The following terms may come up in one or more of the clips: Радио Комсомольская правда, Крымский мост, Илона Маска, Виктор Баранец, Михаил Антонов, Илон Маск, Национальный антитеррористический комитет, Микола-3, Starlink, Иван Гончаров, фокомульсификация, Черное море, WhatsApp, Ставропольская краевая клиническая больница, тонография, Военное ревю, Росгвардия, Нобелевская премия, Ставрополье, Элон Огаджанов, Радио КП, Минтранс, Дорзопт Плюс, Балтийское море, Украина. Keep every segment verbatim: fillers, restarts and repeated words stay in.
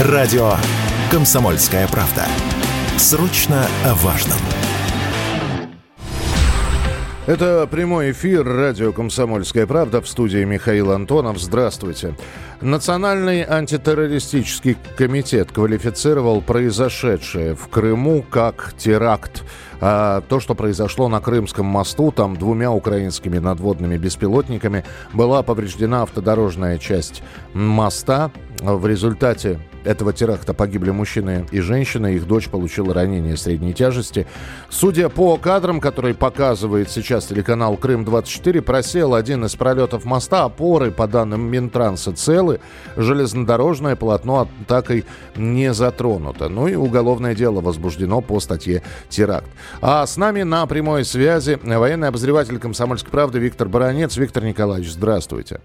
Радио «Комсомольская правда». Срочно о важном. Это прямой эфир «Радио Комсомольская правда», в студии Михаил Антонов. Здравствуйте. Национальный антитеррористический комитет квалифицировал произошедшее в Крыму как теракт. А то, что произошло на Крымском мосту, там двумя украинскими надводными беспилотниками была повреждена автодорожная часть моста. В результате этого теракта погибли мужчины и женщины. Их дочь получила ранение средней тяжести. Судя по кадрам, которые показывает сейчас телеканал Крым двадцать четыре, просел один из пролетов моста. Опоры, по данным Минтранса, целы. Железнодорожное полотно атакой не затронуто. Ну и уголовное дело возбуждено по статье теракт. А с нами на прямой связи военный обозреватель «Комсомольской правды» Виктор Баранец. Виктор Николаевич, здравствуйте.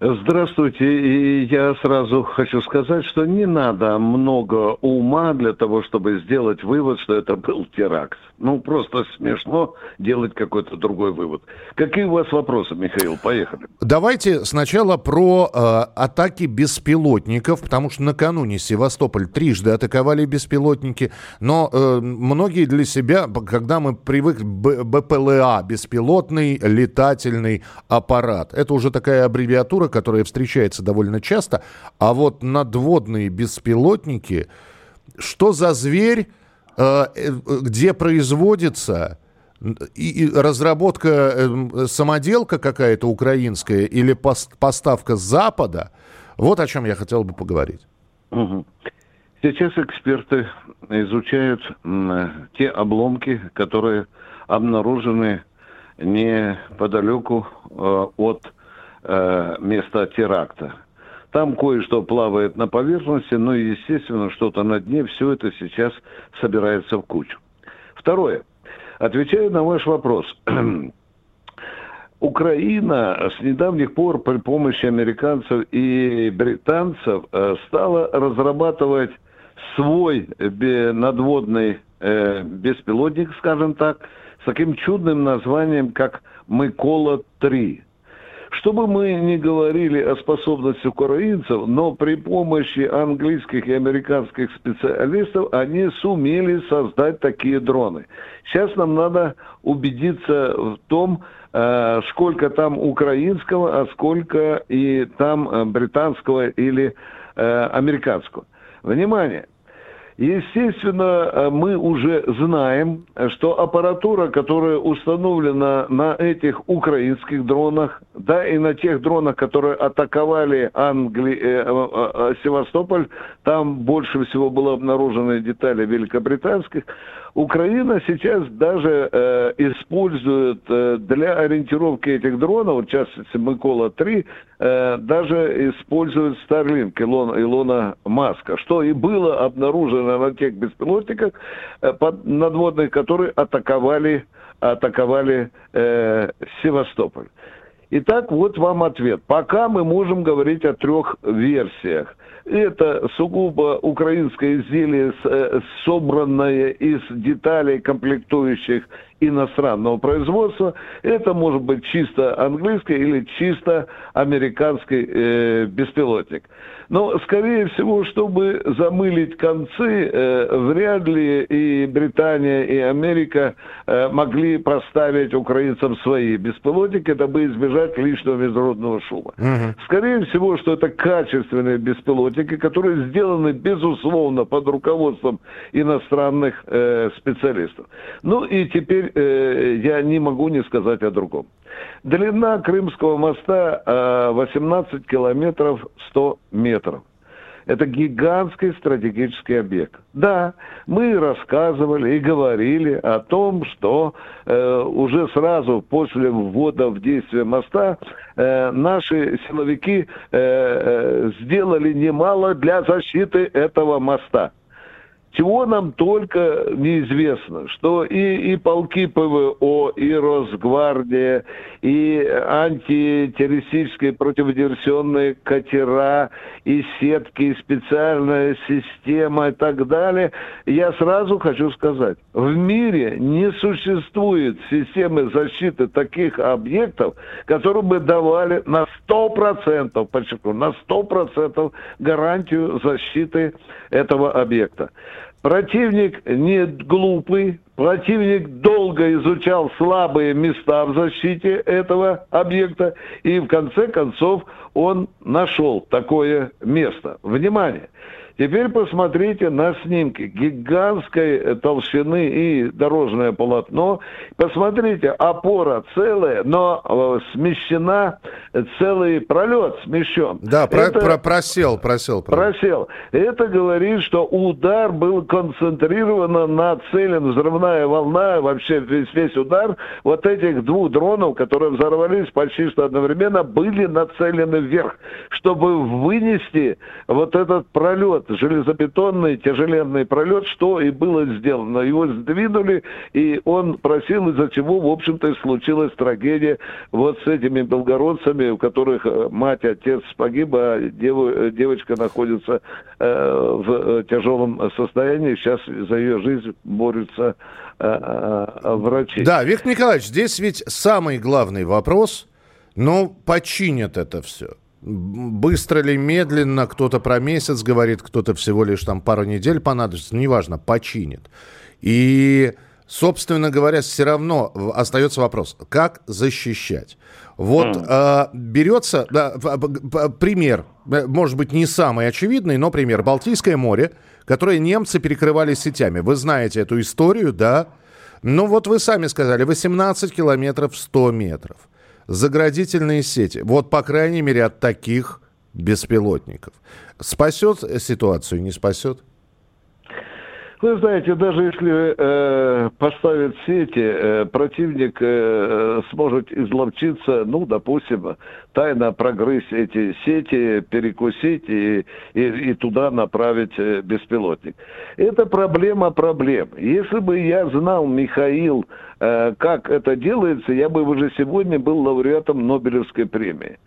Здравствуйте. И я сразу хочу сказать, что не надо много ума для того, чтобы сделать вывод, что это был теракт. Ну, просто смешно делать какой-то другой вывод. Какие у вас вопросы, Михаил? Поехали. Давайте сначала про э, атаки беспилотников, потому что накануне Севастополь трижды атаковали беспилотники, но э, многие для себя, когда мы привыкли, бэ пэ эл а, беспилотный летательный аппарат, это уже такая аббревиатура, которая встречается довольно часто, а вот надводные беспилотники, что за зверь, где производится, и разработка, самоделка какая-то украинская или поставка с Запада, вот о чем я хотел бы поговорить. Угу. Сейчас эксперты изучают те обломки, которые обнаружены неподалеку от место теракта. Там кое-что плавает на поверхности, но, естественно, что-то на дне. Все это сейчас собирается в кучу. Второе. Отвечаю на ваш вопрос. Украина с недавних пор при помощи американцев и британцев стала разрабатывать свой надводный беспилотник, скажем так, с таким чудным названием, как «Микола-три». Что бы мы ни говорили о способности украинцев, но при помощи английских и американских специалистов они сумели создать такие дроны. Сейчас нам надо убедиться в том, сколько там украинского, а сколько и там британского или американского. Внимание! Естественно, мы уже знаем, что аппаратура, которая установлена на этих украинских дронах, да и на тех дронах, которые атаковали Англи... Севастополь, там больше всего было обнаружено детали великобританских, Украина сейчас даже э, использует э, для ориентировки этих дронов, в частности Микола-три, э, даже использует Starlink Илон, Илона Маска, что и было обнаружено на тех беспилотниках э, под, надводных, которые атаковали, атаковали э, Севастополь. Итак, вот вам ответ. Пока мы можем говорить о трех версиях. Это сугубо украинское изделие, собранное из деталей, комплектующих иностранного производства. Это может быть чисто английский или чисто американский э, беспилотник. Но, скорее всего, чтобы замылить концы, э, вряд ли и Британия, и Америка э, могли поставить украинцам свои беспилотники, дабы избежать лишнего международного шума. Угу. Скорее всего, что это качественные беспилотники, которые сделаны, безусловно, под руководством иностранных э, специалистов. Ну и теперь я не могу не сказать о другом. Длина Крымского моста восемнадцать километров сто метров. Это гигантский стратегический объект. Да, мы рассказывали и говорили о том, что э, уже сразу после ввода в действие моста э, наши силовики э, сделали немало для защиты этого моста. Чего нам только неизвестно, что и, и полки ПВО, и Росгвардия, и антитеррористические противодиверсионные катера, и сетки, и специальная система и так далее. Я сразу хочу сказать, в мире не существует системы защиты таких объектов, которые бы давали на сто процентов, подчеркну, на сто процентов гарантию защиты этого объекта. Противник не глупый, противник долго изучал слабые места в защите этого объекта, и в конце концов он нашел такое место. Внимание! Теперь посмотрите на снимки гигантской толщины и дорожное полотно. Посмотрите, опора целая, но смещена, целый пролет смещен. Да, про, это, про, просел, просел, просел. Просел. Это говорит, что удар был концентрирован на цели, взрывная волна, вообще весь, весь удар вот этих двух дронов, которые взорвались почти что одновременно, были нацелены вверх, чтобы вынести вот этот пролет, железобетонный, тяжеленный пролет, что и было сделано. Его сдвинули, и он просел, из-за чего, в общем-то, и случилась трагедия вот с этими белгородцами, у которых мать, отец погиб, а дев, девочка находится э, в тяжелом состоянии. Сейчас за ее жизнь борются э, э, врачи. Да, Виктор Николаевич, здесь ведь самый главный вопрос, ну, починят это все. Быстро ли, медленно, кто-то про месяц говорит, кто-то всего лишь там пару недель понадобится, неважно, починит. И, собственно говоря, все равно остается вопрос, как защищать. Вот э, берется, да, пример, может быть, не самый очевидный, но пример, Балтийское море, которое немцы перекрывали сетями. Вы знаете эту историю, да? Ну вот вы сами сказали, восемнадцать километров, сто метров. Заградительные сети. Вот, по крайней мере, от таких беспилотников. Спасет ситуацию, не спасет? Вы знаете, даже если э, поставят сети, э, противник э, сможет изловчиться, ну, допустим, тайно прогрызть эти сети, перекусить и, и, и туда направить беспилотник. Это проблема проблем. Если бы я знал, Михаил, э, как это делается, я бы уже сегодня был лауреатом Нобелевской премии.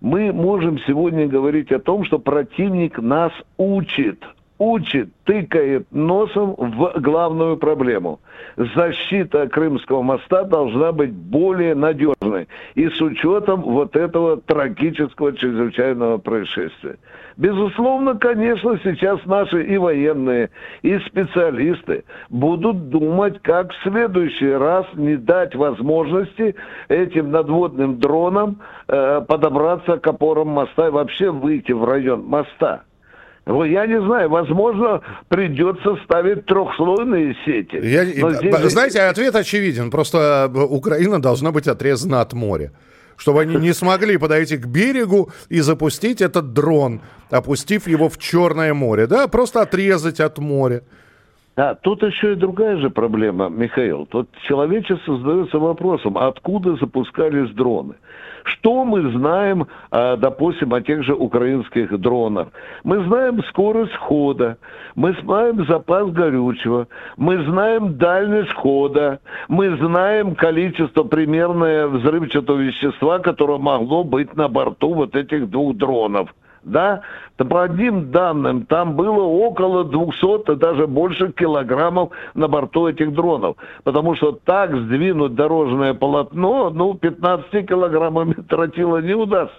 Мы можем сегодня говорить о том, что противник нас учит. учит, тыкает носом в главную проблему. Защита Крымского моста должна быть более надежной. И с учетом вот этого трагического, чрезвычайного происшествия. Безусловно, конечно, сейчас наши и военные, и специалисты будут думать, как в следующий раз не дать возможности этим надводным дронам э, подобраться к опорам моста и вообще выйти в район моста. Я не знаю, возможно, придется ставить трехслойные сети. Я, здесь... Знаете, ответ очевиден. Просто Украина должна быть отрезана от моря, чтобы они не смогли подойти к берегу и запустить этот дрон, опустив его в Черное море. Да, просто отрезать от моря. Да, тут еще и другая же проблема, Михаил. Тут человечество задается вопросом, откуда запускались дроны. Что мы знаем, допустим, о тех же украинских дронах? Мы знаем скорость хода, мы знаем запас горючего, мы знаем дальность хода, мы знаем количество примерное взрывчатого вещества, которое могло быть на борту вот этих двух дронов. Да? По одним данным, там было около двухсот, даже больше килограммов на борту этих дронов. Потому что так сдвинуть дорожное полотно, ну, пятнадцати килограммами тротила не удастся.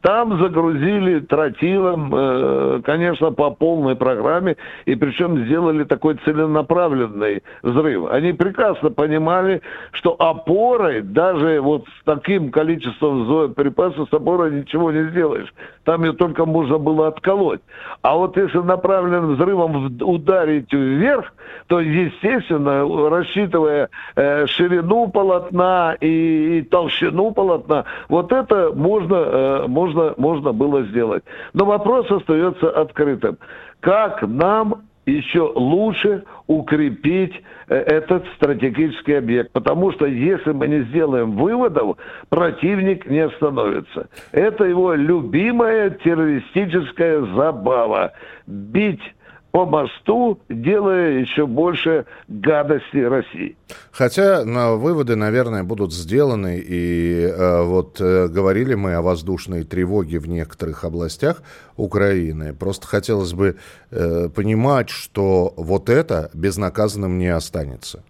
Там загрузили тротилом, конечно, по полной программе, и причем сделали такой целенаправленный взрыв. Они прекрасно понимали, что опорой, даже вот с таким количеством боеприпасов, с опорой ничего не сделаешь. Там ее только можно было отколоть. А вот если направленным взрывом ударить вверх, то, естественно, рассчитывая ширину полотна и толщину полотна, вот это можно... Можно, можно было сделать. Но вопрос остается открытым. Как нам еще лучше укрепить этот стратегический объект? Потому что если мы не сделаем выводов, противник не остановится. Это его любимая террористическая забава. Бить по мосту, делая еще больше гадости России. Хотя на выводы, наверное, будут сделаны. И э, вот э, говорили мы о воздушной тревоге в некоторых областях Украины. Просто хотелось бы э, понимать, что вот это безнаказанным не останется.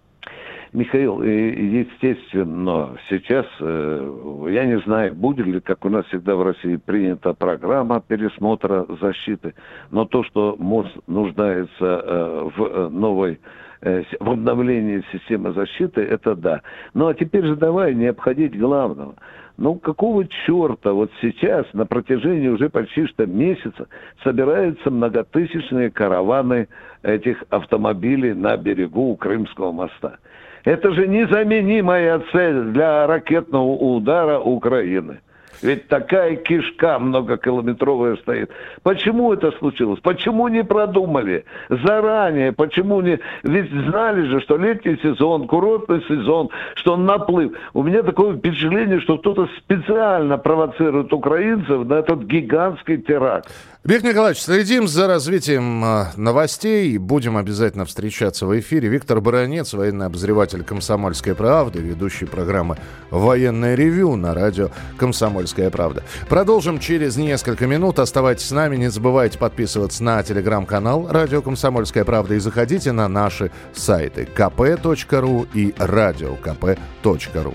Михаил, естественно, сейчас, я не знаю, будет ли, как у нас всегда в России, принята программа пересмотра защиты, но то, что мост нуждается в новой, в обновлении системы защиты, это да. Ну а теперь же давай не обходить главного. Ну, какого черта вот сейчас, на протяжении уже почти что месяца, собираются многотысячные караваны этих автомобилей на берегу Крымского моста? Это же незаменимая цель для ракетного удара Украины. Ведь такая кишка многокилометровая стоит. Почему это случилось? Почему не продумали заранее? Почему не... Ведь знали же, что летний сезон, курортный сезон, что наплыв. У меня такое впечатление, что кто-то специально провоцирует украинцев на этот гигантский теракт. Виктор Николаевич, следим за развитием новостей. Будем обязательно встречаться в эфире. Виктор Баранец, военный обозреватель «Комсомольской правды», ведущий программы «Военное ревю» на радио «Комсомольская правда». Продолжим через несколько минут. Оставайтесь с нами. Не забывайте подписываться на телеграм-канал «Радио Комсомольская правда» и заходите на наши сайты ка пэ точка ру и радио ка пэ точка ру.